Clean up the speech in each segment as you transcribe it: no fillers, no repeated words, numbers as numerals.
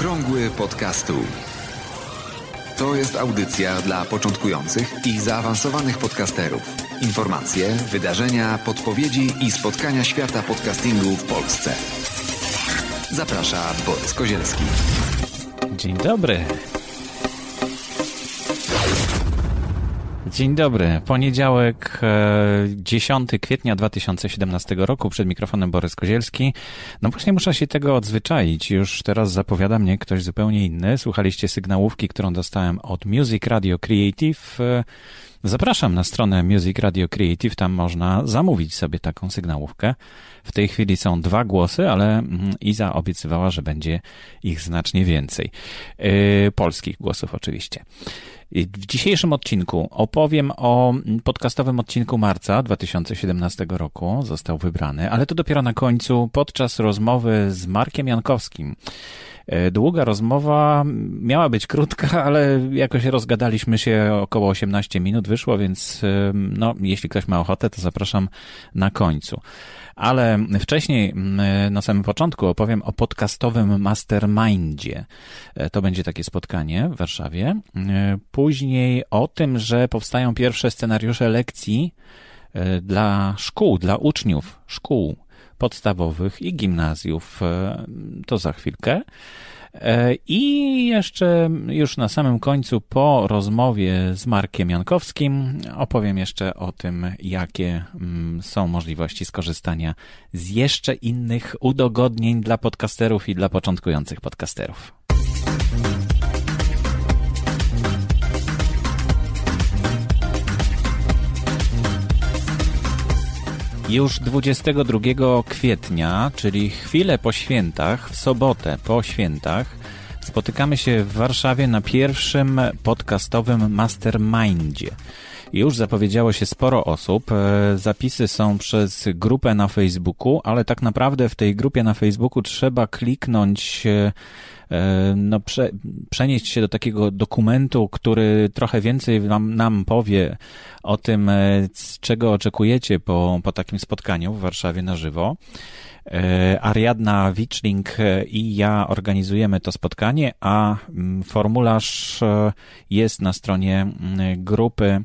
Okrągły podcastu. To jest audycja dla początkujących i zaawansowanych podcasterów. Informacje, wydarzenia, podpowiedzi i spotkania świata podcastingu w Polsce. Zaprasza Borys Kozielski. Dzień dobry. Dzień dobry. Poniedziałek, 10 kwietnia 2017 roku. Przed mikrofonem Borys Kozielski. No właśnie muszę się tego odzwyczaić. Już teraz zapowiada mnie ktoś zupełnie inny. Słuchaliście sygnałówki, którą dostałem od Music Radio Creative. Zapraszam na stronę Music Radio Creative. Tam można zamówić sobie taką sygnałówkę. W tej chwili są 2 głosy, ale Iza obiecywała, że będzie ich znacznie więcej. Polskich głosów oczywiście. W dzisiejszym odcinku opowiem o podcastowym odcinku marca 2017 roku. Został wybrany, ale to dopiero na końcu, podczas rozmowy z Markiem Jankowskim. Długa rozmowa, miała być krótka, ale jakoś rozgadaliśmy się, około 18 minut wyszło, więc no, jeśli ktoś ma ochotę, to zapraszam na końcu. Ale wcześniej, na samym początku opowiem o podcastowym mastermindzie. To będzie takie spotkanie w Warszawie. Później o tym, że powstają pierwsze scenariusze lekcji dla szkół, dla uczniów szkół podstawowych i gimnazjów. To za chwilkę. I jeszcze już na samym końcu, po rozmowie z Markiem Jankowskim, opowiem jeszcze o tym, jakie są możliwości skorzystania z jeszcze innych udogodnień dla podcasterów i dla początkujących podcasterów. Już 22 kwietnia, czyli chwilę po świętach, w sobotę po świętach, spotykamy się w Warszawie na pierwszym podcastowym mastermindzie. Już zapowiedziało się sporo osób, zapisy są przez grupę na Facebooku, ale tak naprawdę w tej grupie na Facebooku trzeba kliknąć, no, przenieść się do takiego dokumentu, który trochę więcej nam powie o tym, czego oczekujecie po takim spotkaniu w Warszawie na żywo. Ariadna Wiczling i ja organizujemy to spotkanie, a formularz jest na stronie grupy,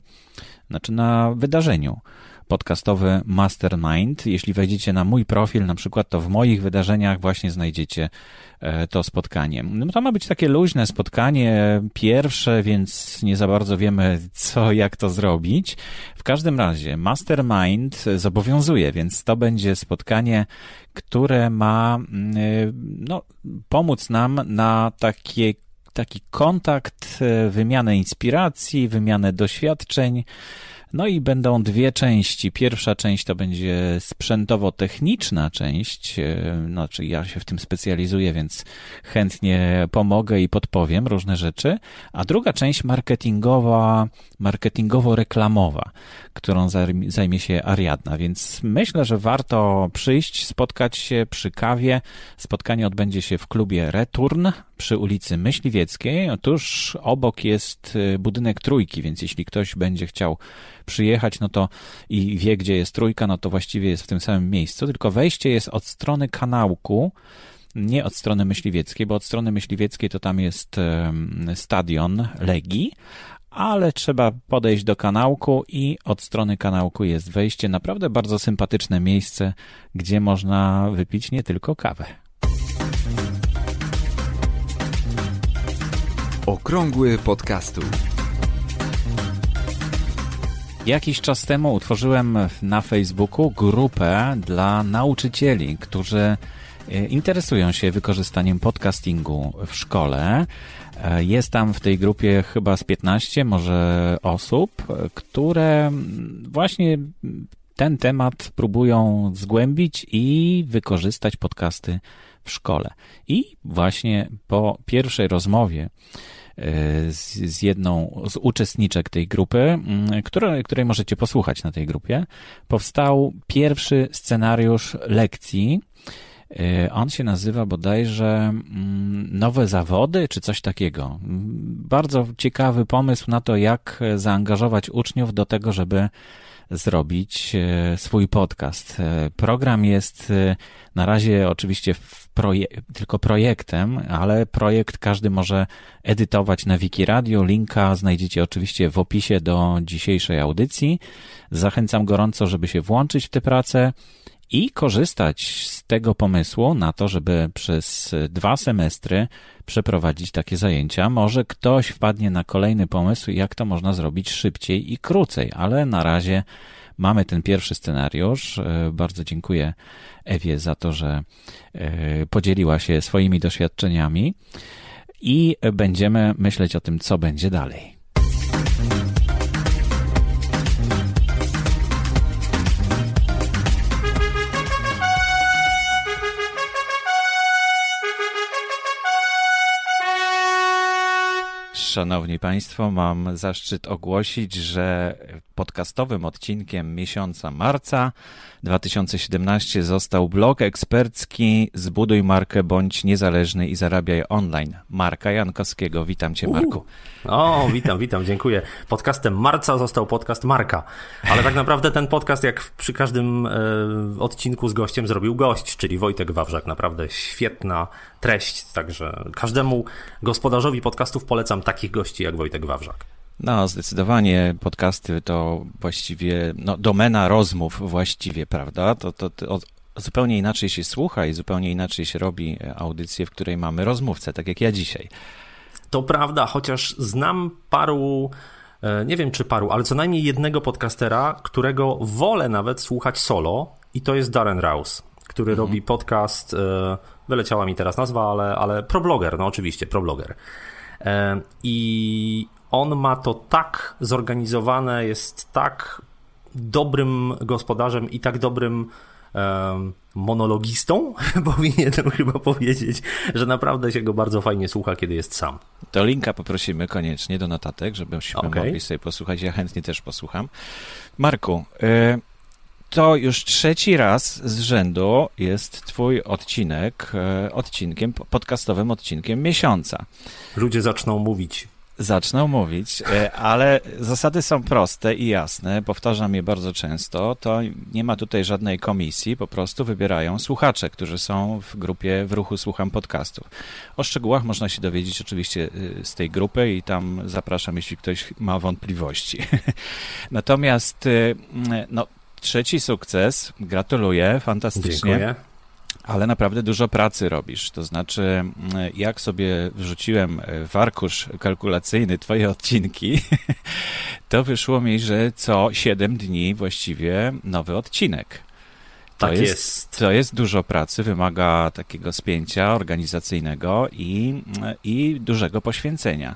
znaczy na wydarzeniu. Podcastowy Mastermind. Jeśli wejdziecie na mój profil, na przykład, to w moich wydarzeniach właśnie znajdziecie to spotkanie. No, to ma być takie luźne spotkanie, pierwsze, więc nie za bardzo wiemy, co, jak to zrobić. W każdym razie Mastermind zobowiązuje, więc to będzie spotkanie, które ma no, pomóc nam na taki kontakt, wymianę inspiracji, wymianę doświadczeń. No i będą 2 części. Pierwsza część to będzie sprzętowo-techniczna część, znaczy ja się w tym specjalizuję, więc chętnie pomogę i podpowiem różne rzeczy, a druga część marketingowa, marketingowo-reklamowa, którą zajmie się Ariadna, więc myślę, że warto przyjść, spotkać się przy kawie. Spotkanie odbędzie się w klubie Return przy ulicy Myśliwieckiej. Otóż obok jest budynek Trójki, więc jeśli ktoś będzie chciał przyjechać, no to i wie, gdzie jest Trójka, no to właściwie jest w tym samym miejscu, tylko wejście jest od strony kanałku, nie od strony Myśliwieckiej, bo od strony Myśliwieckiej to tam jest stadion Legii, ale trzeba podejść do kanałku i od strony kanałku jest wejście. Naprawdę bardzo sympatyczne miejsce, gdzie można wypić nie tylko kawę. Okrągły podcastu. Jakiś czas temu utworzyłem na Facebooku grupę dla nauczycieli, którzy interesują się wykorzystaniem podcastingu w szkole. Jest tam w tej grupie chyba z 15 może osób, które właśnie ten temat próbują zgłębić i wykorzystać podcasty w szkole. I właśnie po pierwszej rozmowie z jedną z uczestniczek tej grupy, której możecie posłuchać na tej grupie, powstał pierwszy scenariusz lekcji. On się nazywa bodajże Nowe Zawody, czy coś takiego. Bardzo ciekawy pomysł na to, jak zaangażować uczniów do tego, żeby zrobić swój podcast. Program jest na razie oczywiście tylko projektem, ale projekt każdy może edytować na Wikiradio. Linka znajdziecie oczywiście w opisie do dzisiejszej audycji. Zachęcam gorąco, żeby się włączyć w tę pracę i korzystać z tego pomysłu na to, żeby przez 2 semestry przeprowadzić takie zajęcia. Może ktoś wpadnie na kolejny pomysł, jak to można zrobić szybciej i krócej, ale na razie mamy ten pierwszy scenariusz. Bardzo dziękuję Ewie za to, że podzieliła się swoimi doświadczeniami i będziemy myśleć o tym, co będzie dalej. Szanowni Państwo, mam zaszczyt ogłosić, że podcastowym odcinkiem miesiąca marca 2017 został blog ekspercki Zbuduj markę, bądź niezależny i zarabiaj online Marka Jankowskiego. Witam Cię, Marku. O, witam, dziękuję. Podcastem marca został podcast Marka, ale tak naprawdę ten podcast, jak przy każdym odcinku z gościem, zrobił gość, czyli Wojtek Wawrzak. Naprawdę świetna treść, także każdemu gospodarzowi podcastów polecam takich gości jak Wojtek Wawrzak. No, zdecydowanie podcasty to właściwie domena rozmów właściwie, prawda? To zupełnie inaczej się słucha i zupełnie inaczej się robi audycję, w której mamy rozmówcę, tak jak ja dzisiaj. To prawda, chociaż znam paru, nie wiem czy paru, ale co najmniej jednego podcastera, którego wolę nawet słuchać solo, i to jest Darren Rouse, który robi podcast, wyleciała mi teraz nazwa, ale probloger, no oczywiście, probloger. I on ma to tak zorganizowane, jest tak dobrym gospodarzem i tak dobrym monologistą, powinienem chyba powiedzieć, że naprawdę się go bardzo fajnie słucha, kiedy jest sam. To linka poprosimy koniecznie do notatek, żebyśmy mogli sobie posłuchać. Ja chętnie też posłucham. Marku, to już 3. raz z rzędu jest twój odcinek podcastowym odcinkiem miesiąca. Ludzie zaczną mówić. Ale zasady są proste i jasne, powtarzam je bardzo często, to nie ma tutaj żadnej komisji, po prostu wybierają słuchacze, którzy są w grupie w ruchu Słucham Podcastów. O szczegółach można się dowiedzieć oczywiście z tej grupy i tam zapraszam, jeśli ktoś ma wątpliwości. Natomiast 3. sukces, gratuluję, fantastycznie. Dziękuję. Ale naprawdę dużo pracy robisz, to znaczy jak sobie wrzuciłem w arkusz kalkulacyjny twoje odcinki, to wyszło mi, że co 7 dni właściwie nowy odcinek. To jest. To jest dużo pracy, wymaga takiego spięcia organizacyjnego i dużego poświęcenia.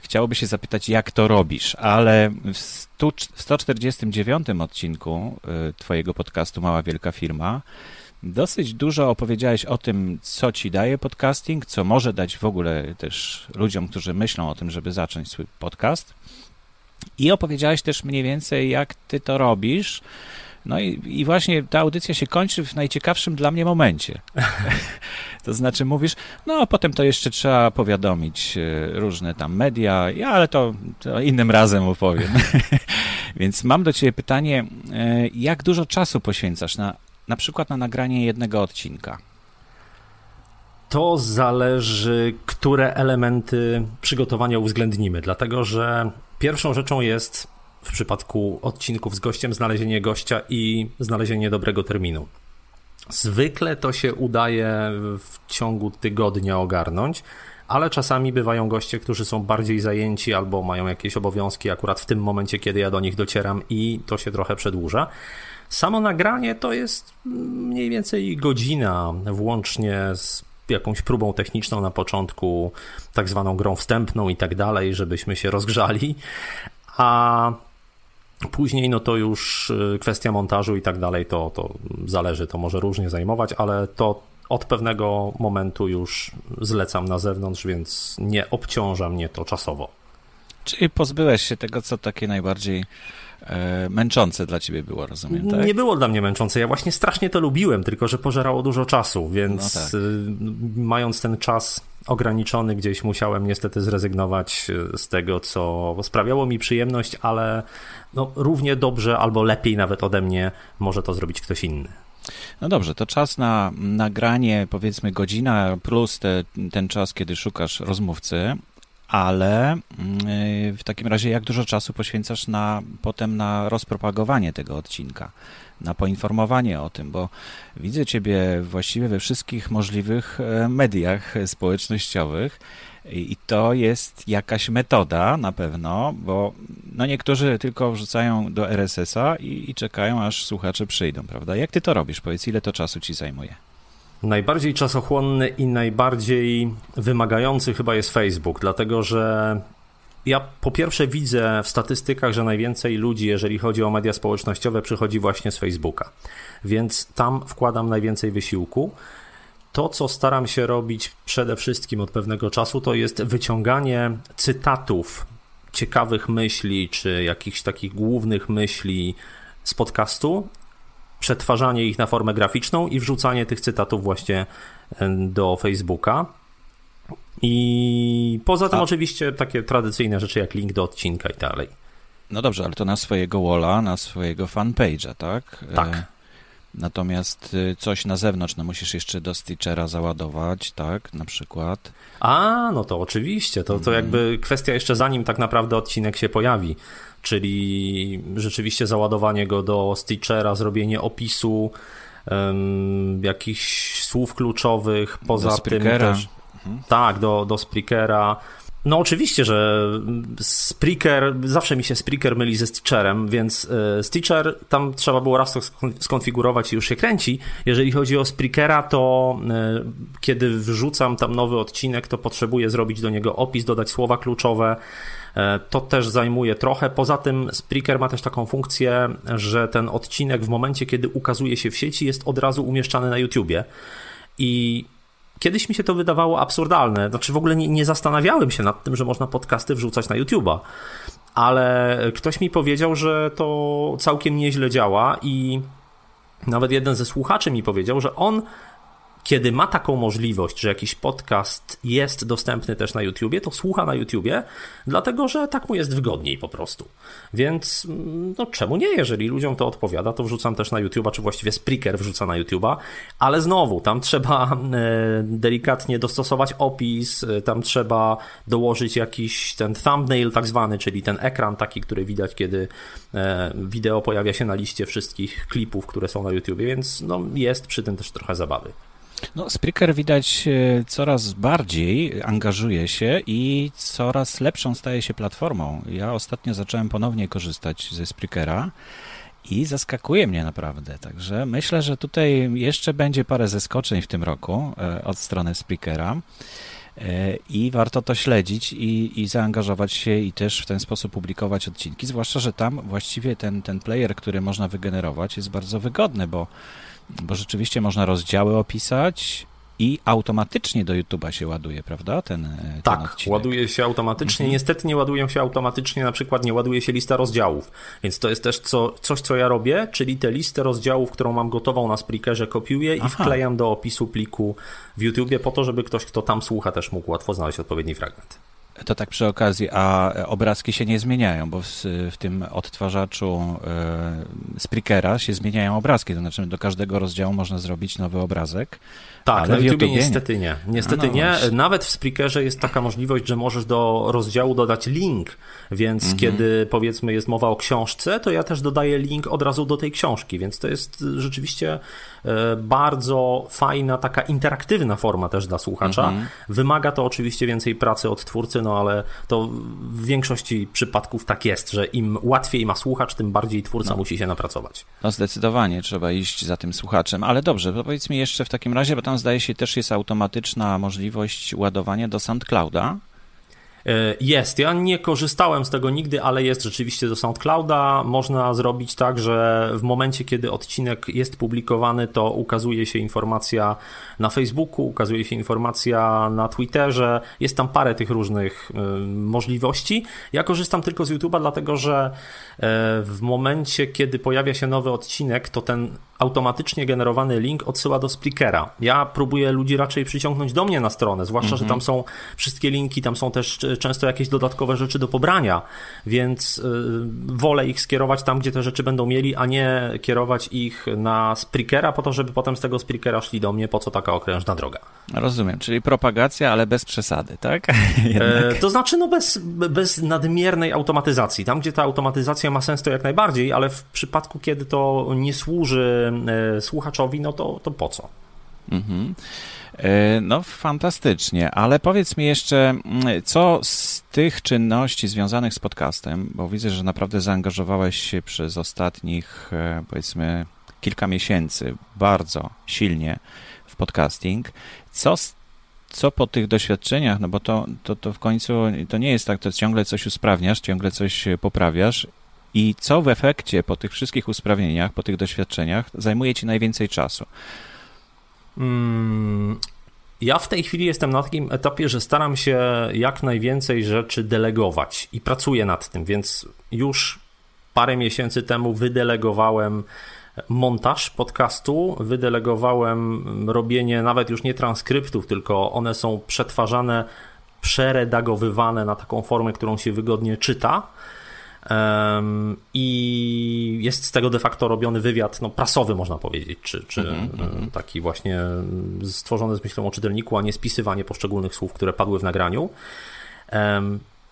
Chciałoby się zapytać, jak to robisz, ale w 149 odcinku twojego podcastu Mała Wielka Firma dosyć dużo opowiedziałeś o tym, co ci daje podcasting, co może dać w ogóle też ludziom, którzy myślą o tym, żeby zacząć swój podcast, i opowiedziałeś też mniej więcej, jak ty to robisz. No i właśnie ta audycja się kończy w najciekawszym dla mnie momencie. To znaczy mówisz, a potem to jeszcze trzeba powiadomić różne tam media, ale to innym razem opowiem. Więc mam do ciebie pytanie, jak dużo czasu poświęcasz na przykład na nagranie jednego odcinka? To zależy, które elementy przygotowania uwzględnimy, dlatego że pierwszą rzeczą jest w przypadku odcinków z gościem znalezienie gościa i znalezienie dobrego terminu. Zwykle to się udaje w ciągu tygodnia ogarnąć, ale czasami bywają goście, którzy są bardziej zajęci albo mają jakieś obowiązki akurat w tym momencie, kiedy ja do nich docieram, i to się trochę przedłuża. Samo nagranie to jest mniej więcej godzina, włącznie z jakąś próbą techniczną na początku, tak zwaną grą wstępną i tak dalej, żebyśmy się rozgrzali, a później to już kwestia montażu i tak dalej, to zależy, to może różnie zajmować, ale to od pewnego momentu już zlecam na zewnątrz, więc nie obciąża mnie to czasowo. Czyli pozbyłeś się tego, co takie najbardziej męczące dla ciebie było, rozumiem, tak? Nie było dla mnie męczące, ja właśnie strasznie to lubiłem, tylko że pożerało dużo czasu, więc mając ten czas ograniczony, gdzieś musiałem niestety zrezygnować z tego, co sprawiało mi przyjemność, ale no, równie dobrze albo lepiej nawet ode mnie może to zrobić ktoś inny. No dobrze, to czas na nagranie, powiedzmy godzina plus ten czas, kiedy szukasz rozmówcy, ale w takim razie jak dużo czasu poświęcasz potem na rozpropagowanie tego odcinka, na poinformowanie o tym, bo widzę Ciebie właściwie we wszystkich możliwych mediach społecznościowych i to jest jakaś metoda na pewno, bo no niektórzy tylko wrzucają do RSS-a i czekają, aż słuchacze przyjdą, prawda? Jak Ty to robisz? Powiedz, ile to czasu Ci zajmuje? Najbardziej czasochłonny i najbardziej wymagający chyba jest Facebook, dlatego że ja po pierwsze widzę w statystykach, że najwięcej ludzi, jeżeli chodzi o media społecznościowe, przychodzi właśnie z Facebooka, więc tam wkładam najwięcej wysiłku. To, co staram się robić przede wszystkim od pewnego czasu, to jest wyciąganie cytatów, ciekawych myśli czy jakichś takich głównych myśli z podcastu, przetwarzanie ich na formę graficzną i wrzucanie tych cytatów właśnie do Facebooka. I poza tym oczywiście takie tradycyjne rzeczy jak link do odcinka i dalej. No dobrze, ale to na swojego walla, na swojego fanpage'a, tak? Tak. Natomiast coś na zewnątrz, no musisz jeszcze do Stitchera załadować, tak, na przykład. No to oczywiście, to jakby kwestia jeszcze zanim tak naprawdę odcinek się pojawi, czyli rzeczywiście załadowanie go do Stitchera, zrobienie opisu, jakichś słów kluczowych, poza tym też... Tak, do Spreakera. No oczywiście, że Spreaker, zawsze mi się Spreaker myli ze Stitcherem, więc Stitcher tam trzeba było raz to skonfigurować i już się kręci. Jeżeli chodzi o Spreakera, to kiedy wrzucam tam nowy odcinek, to potrzebuję zrobić do niego opis, dodać słowa kluczowe. To też zajmuje trochę. Poza tym Spreaker ma też taką funkcję, że ten odcinek w momencie, kiedy ukazuje się w sieci, jest od razu umieszczany na YouTubie. I kiedyś mi się to wydawało absurdalne, znaczy w ogóle nie zastanawiałem się nad tym, że można podcasty wrzucać na YouTube'a, ale ktoś mi powiedział, że to całkiem nieźle działa i nawet jeden ze słuchaczy mi powiedział, że on, kiedy ma taką możliwość, że jakiś podcast jest dostępny też na YouTubie, to słucha na YouTubie, dlatego że tak mu jest wygodniej po prostu. Więc no czemu nie? Jeżeli ludziom to odpowiada, to wrzucam też na YouTube'a, czy właściwie Spreaker wrzuca na YouTube'a, ale znowu, tam trzeba delikatnie dostosować opis, tam trzeba dołożyć jakiś ten thumbnail tak zwany, czyli ten ekran taki, który widać, kiedy wideo pojawia się na liście wszystkich klipów, które są na YouTubie, więc no jest przy tym też trochę zabawy. No, Spreaker widać coraz bardziej angażuje się i coraz lepszą staje się platformą. Ja ostatnio zacząłem ponownie korzystać ze Spreakera i zaskakuje mnie naprawdę. Także myślę, że tutaj jeszcze będzie parę zaskoczeń w tym roku od strony Spreakera i warto to śledzić i zaangażować się i też w ten sposób publikować odcinki, zwłaszcza, że tam właściwie ten player, który można wygenerować, jest bardzo wygodny, bo rzeczywiście można rozdziały opisać i automatycznie do YouTube'a się ładuje, prawda? Ten odcinek. Ładuje się automatycznie. Niestety nie ładują się automatycznie, na przykład nie ładuje się lista rozdziałów, więc to jest też coś, co ja robię, czyli tę listę rozdziałów, którą mam gotową na Spreakerze, kopiuję i wklejam do opisu pliku w YouTubie po to, żeby ktoś, kto tam słucha, też mógł łatwo znaleźć odpowiedni fragment. To tak przy okazji, a obrazki się nie zmieniają, bo w tym odtwarzaczu Spreakera się zmieniają obrazki, to znaczy do każdego rozdziału można zrobić nowy obrazek. Tak, ale na YouTubie niestety nie. Nawet w Spreakerze jest taka możliwość, że możesz do rozdziału dodać link, więc kiedy powiedzmy jest mowa o książce, to ja też dodaję link od razu do tej książki, więc to jest rzeczywiście bardzo fajna, taka interaktywna forma też dla słuchacza. Wymaga to oczywiście więcej pracy od twórcy, no ale to w większości przypadków tak jest, że im łatwiej ma słuchacz, tym bardziej twórca musi się napracować. No zdecydowanie trzeba iść za tym słuchaczem, ale dobrze, to powiedz mi jeszcze w takim razie, bo tam zdaje się też jest automatyczna możliwość ładowania do SoundClouda. Jest, ja nie korzystałem z tego nigdy, ale jest rzeczywiście do SoundClouda. Można zrobić tak, że w momencie, kiedy odcinek jest publikowany, to ukazuje się informacja na Facebooku, ukazuje się informacja na Twitterze. Jest tam parę tych różnych możliwości. Ja korzystam tylko z YouTube'a, dlatego że w momencie, kiedy pojawia się nowy odcinek, to ten automatycznie generowany link odsyła do Spreakera. Ja próbuję ludzi raczej przyciągnąć do mnie na stronę, zwłaszcza, że tam są wszystkie linki, tam są też często jakieś dodatkowe rzeczy do pobrania, więc wolę ich skierować tam, gdzie te rzeczy będą mieli, a nie kierować ich na Spreakera po to, żeby potem z tego Spreakera szli do mnie, po co taka okrężna droga. Rozumiem, czyli propagacja, ale bez przesady, tak? To znaczy, no bez nadmiernej automatyzacji. Tam, gdzie ta automatyzacja ma sens, to jak najbardziej, ale w przypadku, kiedy to nie służy słuchaczowi, no to po co? Mhm. No fantastycznie, ale powiedz mi jeszcze, co z tych czynności związanych z podcastem, bo widzę, że naprawdę zaangażowałeś się przez ostatnich, powiedzmy, kilka miesięcy bardzo silnie w podcasting. Co po tych doświadczeniach, no bo to w końcu to nie jest tak, to ciągle coś usprawniasz, ciągle coś poprawiasz i co w efekcie po tych wszystkich usprawnieniach, po tych doświadczeniach zajmuje ci najwięcej czasu? Ja w tej chwili jestem na takim etapie, że staram się jak najwięcej rzeczy delegować i pracuję nad tym, więc już parę miesięcy temu wydelegowałem montaż podcastu, wydelegowałem robienie nawet już nie transkryptów, tylko one są przetwarzane, przeredagowywane na taką formę, którą się wygodnie czyta. I jest z tego de facto robiony wywiad, no, prasowy, można powiedzieć, czy taki właśnie stworzony z myślą o czytelniku, a nie spisywanie poszczególnych słów, które padły w nagraniu.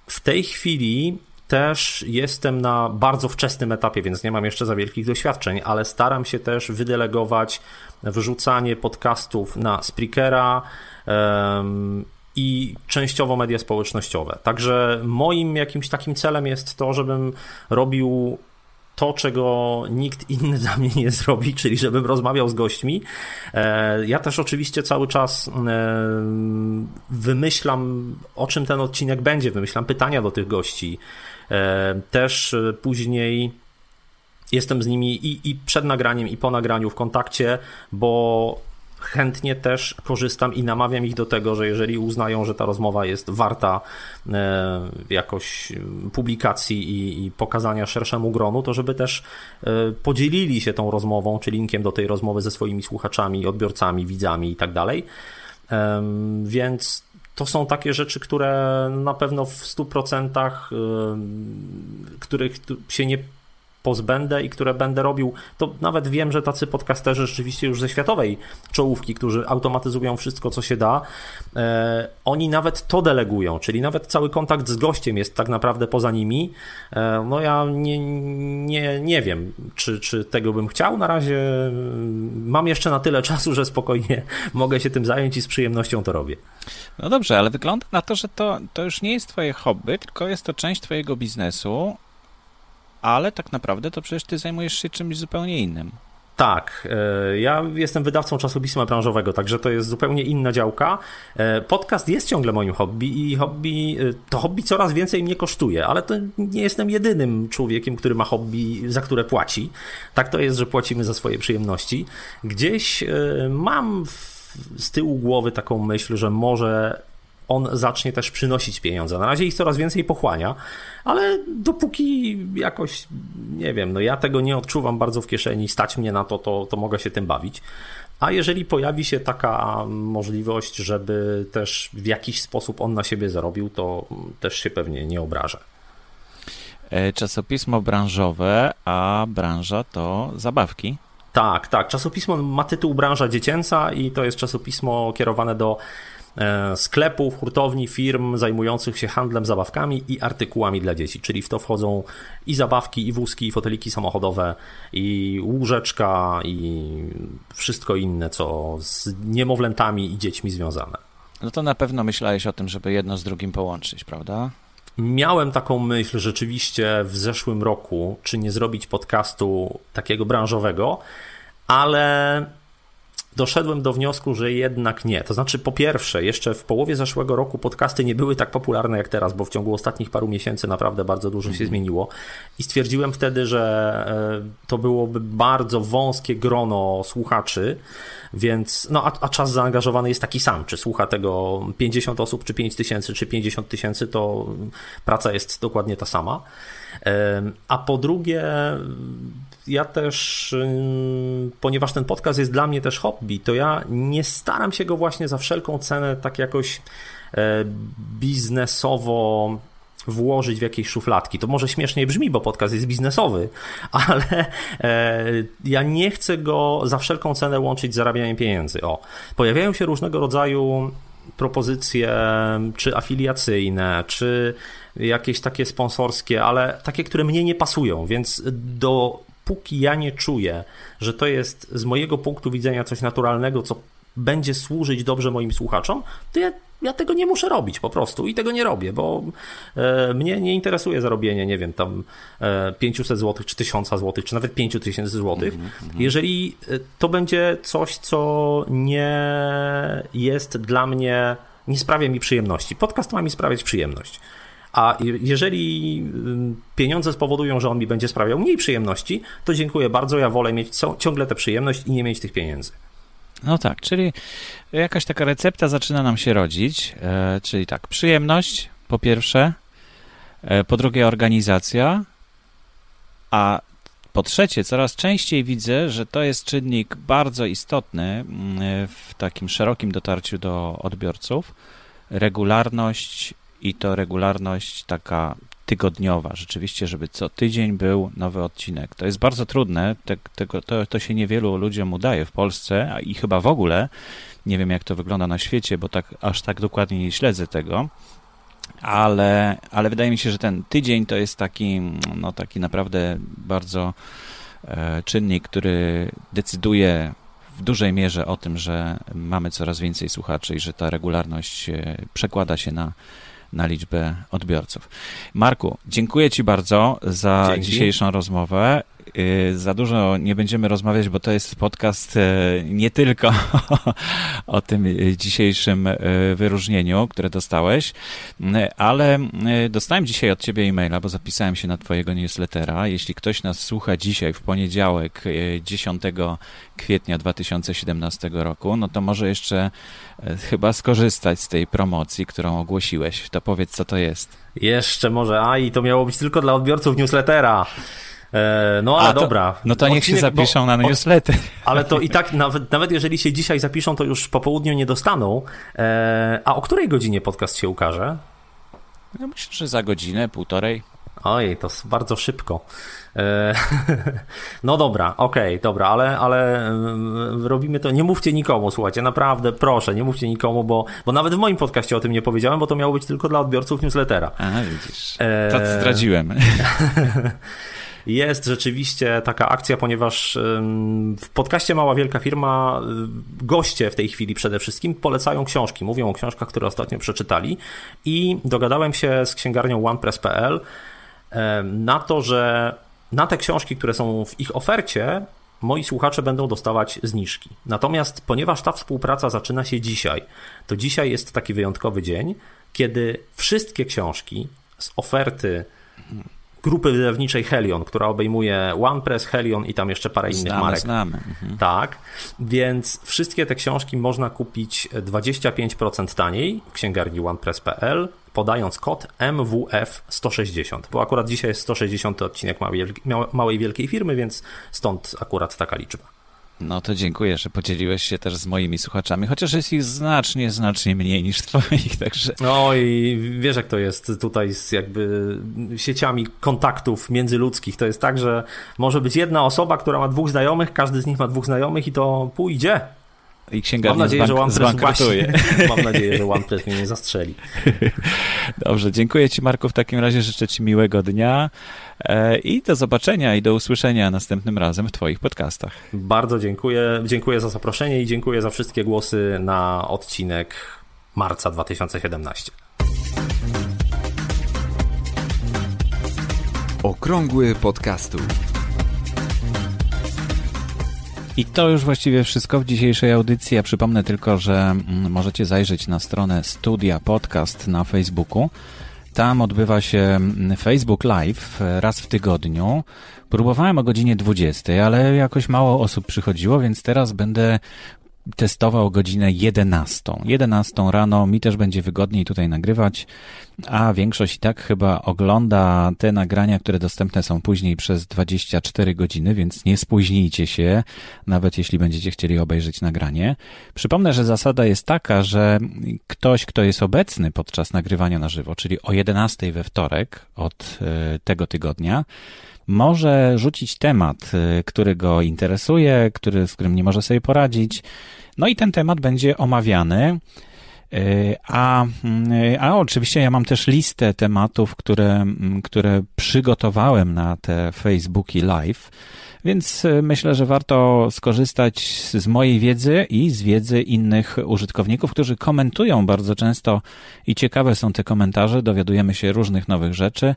W tej chwili też jestem na bardzo wczesnym etapie, więc nie mam jeszcze za wielkich doświadczeń, ale staram się też wydelegować wrzucanie podcastów na Spreakera i częściowo media społecznościowe. Także moim jakimś takim celem jest to, żebym robił to, czego nikt inny za mnie nie zrobi, czyli żebym rozmawiał z gośćmi. Ja też oczywiście cały czas wymyślam, o czym ten odcinek będzie, wymyślam pytania do tych gości. Też później jestem z nimi i przed nagraniem, i po nagraniu w kontakcie, bo chętnie też korzystam i namawiam ich do tego, że jeżeli uznają, że ta rozmowa jest warta jakoś publikacji i pokazania szerszemu gronu, to żeby też podzielili się tą rozmową, czy linkiem do tej rozmowy ze swoimi słuchaczami, odbiorcami, widzami i tak dalej. Więc to są takie rzeczy, które na pewno w 100%, których się nie pozbędę i które będę robił, to nawet wiem, że tacy podcasterzy rzeczywiście już ze światowej czołówki, którzy automatyzują wszystko, co się da, oni nawet to delegują, czyli nawet cały kontakt z gościem jest tak naprawdę poza nimi. No ja nie wiem, czy tego bym chciał. Na razie mam jeszcze na tyle czasu, że spokojnie mogę się tym zająć i z przyjemnością to robię. No dobrze, ale wygląda na to, że to już nie jest twoje hobby, tylko jest to część twojego biznesu. Ale tak naprawdę to przecież ty zajmujesz się czymś zupełnie innym. Tak, ja jestem wydawcą czasopisma branżowego, także to jest zupełnie inna działka. Podcast jest ciągle moim hobby i to hobby coraz więcej mnie kosztuje, ale to nie jestem jedynym człowiekiem, który ma hobby, za które płaci. Tak to jest, że płacimy za swoje przyjemności. Gdzieś mam z tyłu głowy taką myśl, że może on zacznie też przynosić pieniądze. Na razie ich coraz więcej pochłania, ale dopóki jakoś, nie wiem, no ja tego nie odczuwam bardzo w kieszeni, stać mnie na to mogę się tym bawić. A jeżeli pojawi się taka możliwość, żeby też w jakiś sposób on na siebie zarobił, to też się pewnie nie obrażę. Czasopismo branżowe, a branża to zabawki. Tak. Czasopismo ma tytuł Branża Dziecięca i to jest czasopismo kierowane do sklepów, hurtowni, firm zajmujących się handlem zabawkami i artykułami dla dzieci, czyli w to wchodzą i zabawki, i wózki, i foteliki samochodowe, i łóżeczka, i wszystko inne, co z niemowlętami i dziećmi związane. No to na pewno myślałeś o tym, żeby jedno z drugim połączyć, prawda? Miałem taką myśl rzeczywiście w zeszłym roku, czy nie zrobić podcastu takiego branżowego, ale doszedłem do wniosku, że jednak nie. To znaczy, po pierwsze, jeszcze w połowie zeszłego roku podcasty nie były tak popularne jak teraz, bo w ciągu ostatnich paru miesięcy naprawdę bardzo dużo się zmieniło i stwierdziłem wtedy, że to byłoby bardzo wąskie grono słuchaczy, więc no a czas zaangażowany jest taki sam, czy słucha tego 50 osób, czy 5 tysięcy, czy 50 tysięcy, to praca jest dokładnie ta sama. A po drugie, ja też, ponieważ ten podcast jest dla mnie też hobby, to ja nie staram się go właśnie za wszelką cenę tak jakoś biznesowo włożyć w jakieś szufladki. To może śmiesznie brzmi, bo podcast jest biznesowy, ale ja nie chcę go za wszelką cenę łączyć z zarabianiem pieniędzy. O, pojawiają się różnego rodzaju propozycje, czy afiliacyjne, czy jakieś takie sponsorskie, ale takie, które mnie nie pasują, więc dopóki ja nie czuję, że to jest z mojego punktu widzenia coś naturalnego, co będzie służyć dobrze moim słuchaczom, to ja tego nie muszę robić po prostu i tego nie robię, bo mnie nie interesuje zarobienie, nie wiem, tam 500 zł, czy 1000 zł, czy nawet 5000 zł. Jeżeli to będzie coś, co nie jest dla mnie, nie sprawia mi przyjemności. Podcast ma mi sprawiać przyjemność. A jeżeli pieniądze spowodują, że on mi będzie sprawiał mniej przyjemności, to dziękuję bardzo, ja wolę mieć ciągle tę przyjemność i nie mieć tych pieniędzy. No tak, czyli jakaś taka recepta zaczyna nam się rodzić, czyli tak, przyjemność po pierwsze, po drugie organizacja, a po trzecie coraz częściej widzę, że to jest czynnik bardzo istotny w takim szerokim dotarciu do odbiorców, regularność i to regularność taka tygodniowa, rzeczywiście, żeby co tydzień był nowy odcinek. To jest bardzo trudne, to się niewielu ludziom udaje w Polsce i chyba w ogóle, nie wiem jak to wygląda na świecie, bo tak aż tak dokładnie nie śledzę tego, ale wydaje mi się, że ten tydzień to jest taki naprawdę bardzo czynnik, który decyduje w dużej mierze o tym, że mamy coraz więcej słuchaczy i że ta regularność przekłada się na liczbę odbiorców. Marku, dziękuję Ci bardzo za dzisiejszą rozmowę. Za dużo nie będziemy rozmawiać, bo to jest podcast nie tylko o tym dzisiejszym wyróżnieniu, które dostałeś, ale dostałem dzisiaj od Ciebie e-maila, bo zapisałem się na Twojego newslettera. Jeśli ktoś nas słucha dzisiaj w poniedziałek 10 kwietnia 2017 roku, no to może jeszcze chyba skorzystać z tej promocji, którą ogłosiłeś. To powiedz, co to jest. Jeszcze może, i to miało być tylko dla odbiorców newslettera. No ale dobra. No to niech się zapiszą na newsletter. Ale to i tak, nawet jeżeli się dzisiaj zapiszą, to już po południu nie dostaną. A o której godzinie podcast się ukaże? Ja myślę, że za godzinę, półtorej. Ojej, to bardzo szybko. No dobra, okej, ale robimy to, nie mówcie nikomu, słuchajcie, naprawdę proszę, nie mówcie nikomu, bo nawet w moim podcaście o tym nie powiedziałem, bo to miało być tylko dla odbiorców newslettera. Widzisz, to zdradziłem. Jest rzeczywiście taka akcja, ponieważ w podcaście Mała Wielka Firma goście w tej chwili przede wszystkim polecają książki, mówią o książkach, które ostatnio przeczytali i dogadałem się z księgarnią OnePress.pl na to, że na te książki, które są w ich ofercie, moi słuchacze będą dostawać zniżki. Natomiast ponieważ ta współpraca zaczyna się dzisiaj, to dzisiaj jest taki wyjątkowy dzień, kiedy wszystkie książki z oferty grupy wydawniczej Helion, która obejmuje OnePress, Helion i tam jeszcze parę innych marek. Znamy. Tak, więc wszystkie te książki można kupić 25% taniej w księgarni OnePress.pl, podając kod MWF160, bo akurat dzisiaj jest 160 odcinek Małej Wielkiej Firmy, więc stąd akurat taka liczba. No to dziękuję, że podzieliłeś się też z moimi słuchaczami, chociaż jest ich znacznie mniej niż twoich, także... No i wiesz jak to jest tutaj z jakby sieciami kontaktów międzyludzkich, to jest tak, że może być jedna osoba, która ma dwóch znajomych, każdy z nich ma dwóch znajomych i to pójdzie. I księgarnia mam nadzieję, że OnePlus mnie nie zastrzeli. Dobrze, dziękuję Ci Marku, w takim razie życzę Ci miłego dnia i do zobaczenia i do usłyszenia następnym razem w Twoich podcastach. Bardzo dziękuję za zaproszenie i dziękuję za wszystkie głosy na odcinek marca 2017. Okrągły podcastu. I to już właściwie wszystko w dzisiejszej audycji. Ja przypomnę tylko, że możecie zajrzeć na stronę Studia Podcast na Facebooku. Tam odbywa się Facebook Live raz w tygodniu. Próbowałem o godzinie 20, ale jakoś mało osób przychodziło, więc teraz będę testował godzinę 11. 11 rano, mi też będzie wygodniej tutaj nagrywać, a większość i tak chyba ogląda te nagrania, które dostępne są później przez 24 godziny, więc nie spóźnijcie się, nawet jeśli będziecie chcieli obejrzeć nagranie. Przypomnę, że zasada jest taka, że ktoś, kto jest obecny podczas nagrywania na żywo, czyli o 11 we wtorek od tego tygodnia, może rzucić temat, który go interesuje, z którym nie może sobie poradzić. No i ten temat będzie omawiany. A oczywiście ja mam też listę tematów, które przygotowałem na te Facebooki Live, więc myślę, że warto skorzystać z mojej wiedzy i z wiedzy innych użytkowników, którzy komentują bardzo często i ciekawe są te komentarze, dowiadujemy się różnych nowych rzeczy.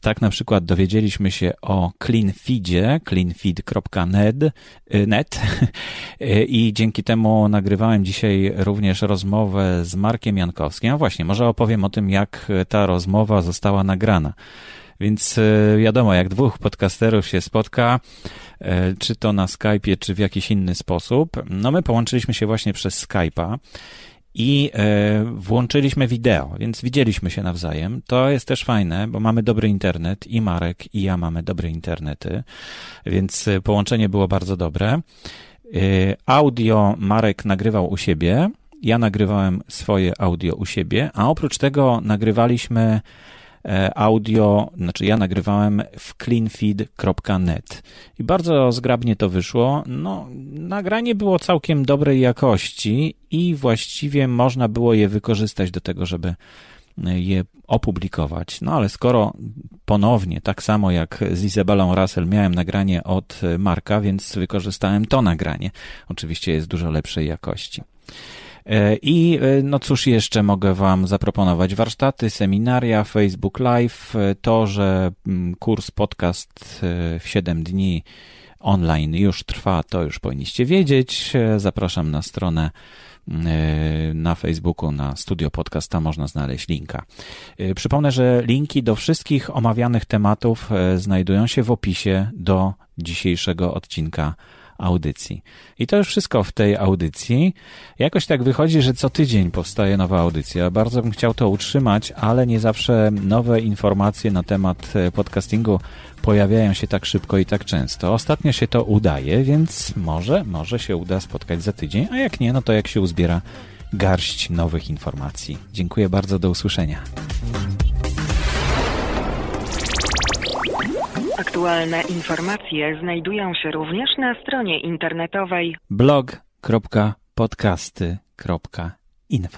Tak na przykład dowiedzieliśmy się o CleanFeezie, cleanfeed.net i dzięki temu nagrywałem dzisiaj również rozmowę z Markiem Jankowskim. A właśnie, może opowiem o tym, jak ta rozmowa została nagrana. Więc wiadomo, jak dwóch podcasterów się spotka, czy to na Skype'ie, czy w jakiś inny sposób, no my połączyliśmy się właśnie przez Skype'a i włączyliśmy wideo, więc widzieliśmy się nawzajem. To jest też fajne, bo mamy dobry internet i Marek, i ja mamy dobre internety, więc połączenie było bardzo dobre. Audio Marek nagrywał u siebie, ja nagrywałem swoje audio u siebie, a oprócz tego nagrywaliśmy audio, znaczy ja nagrywałem w cleanfeed.net i bardzo zgrabnie to wyszło. No, nagranie było całkiem dobrej jakości i właściwie można było je wykorzystać do tego, żeby je opublikować. No ale skoro ponownie, tak samo jak z Izabelą Russell, miałem nagranie od Marka, więc wykorzystałem to nagranie. Oczywiście jest dużo lepszej jakości. I no cóż jeszcze mogę wam zaproponować? Warsztaty, seminaria, Facebook Live, to, że kurs podcast w 7 dni online już trwa, to już powinniście wiedzieć. Zapraszam na stronę na Facebooku, na Studio Podcast, tam można znaleźć linka. Przypomnę, że linki do wszystkich omawianych tematów znajdują się w opisie do dzisiejszego odcinka audycji. I to już wszystko w tej audycji. Jakoś tak wychodzi, że co tydzień powstaje nowa audycja. Bardzo bym chciał to utrzymać, ale nie zawsze nowe informacje na temat podcastingu pojawiają się tak szybko i tak często. Ostatnio się to udaje, więc może się uda spotkać za tydzień, a jak nie, no to jak się uzbiera garść nowych informacji. Dziękuję bardzo, do usłyszenia. Aktualne informacje znajdują się również na stronie internetowej blog.podcasty.info.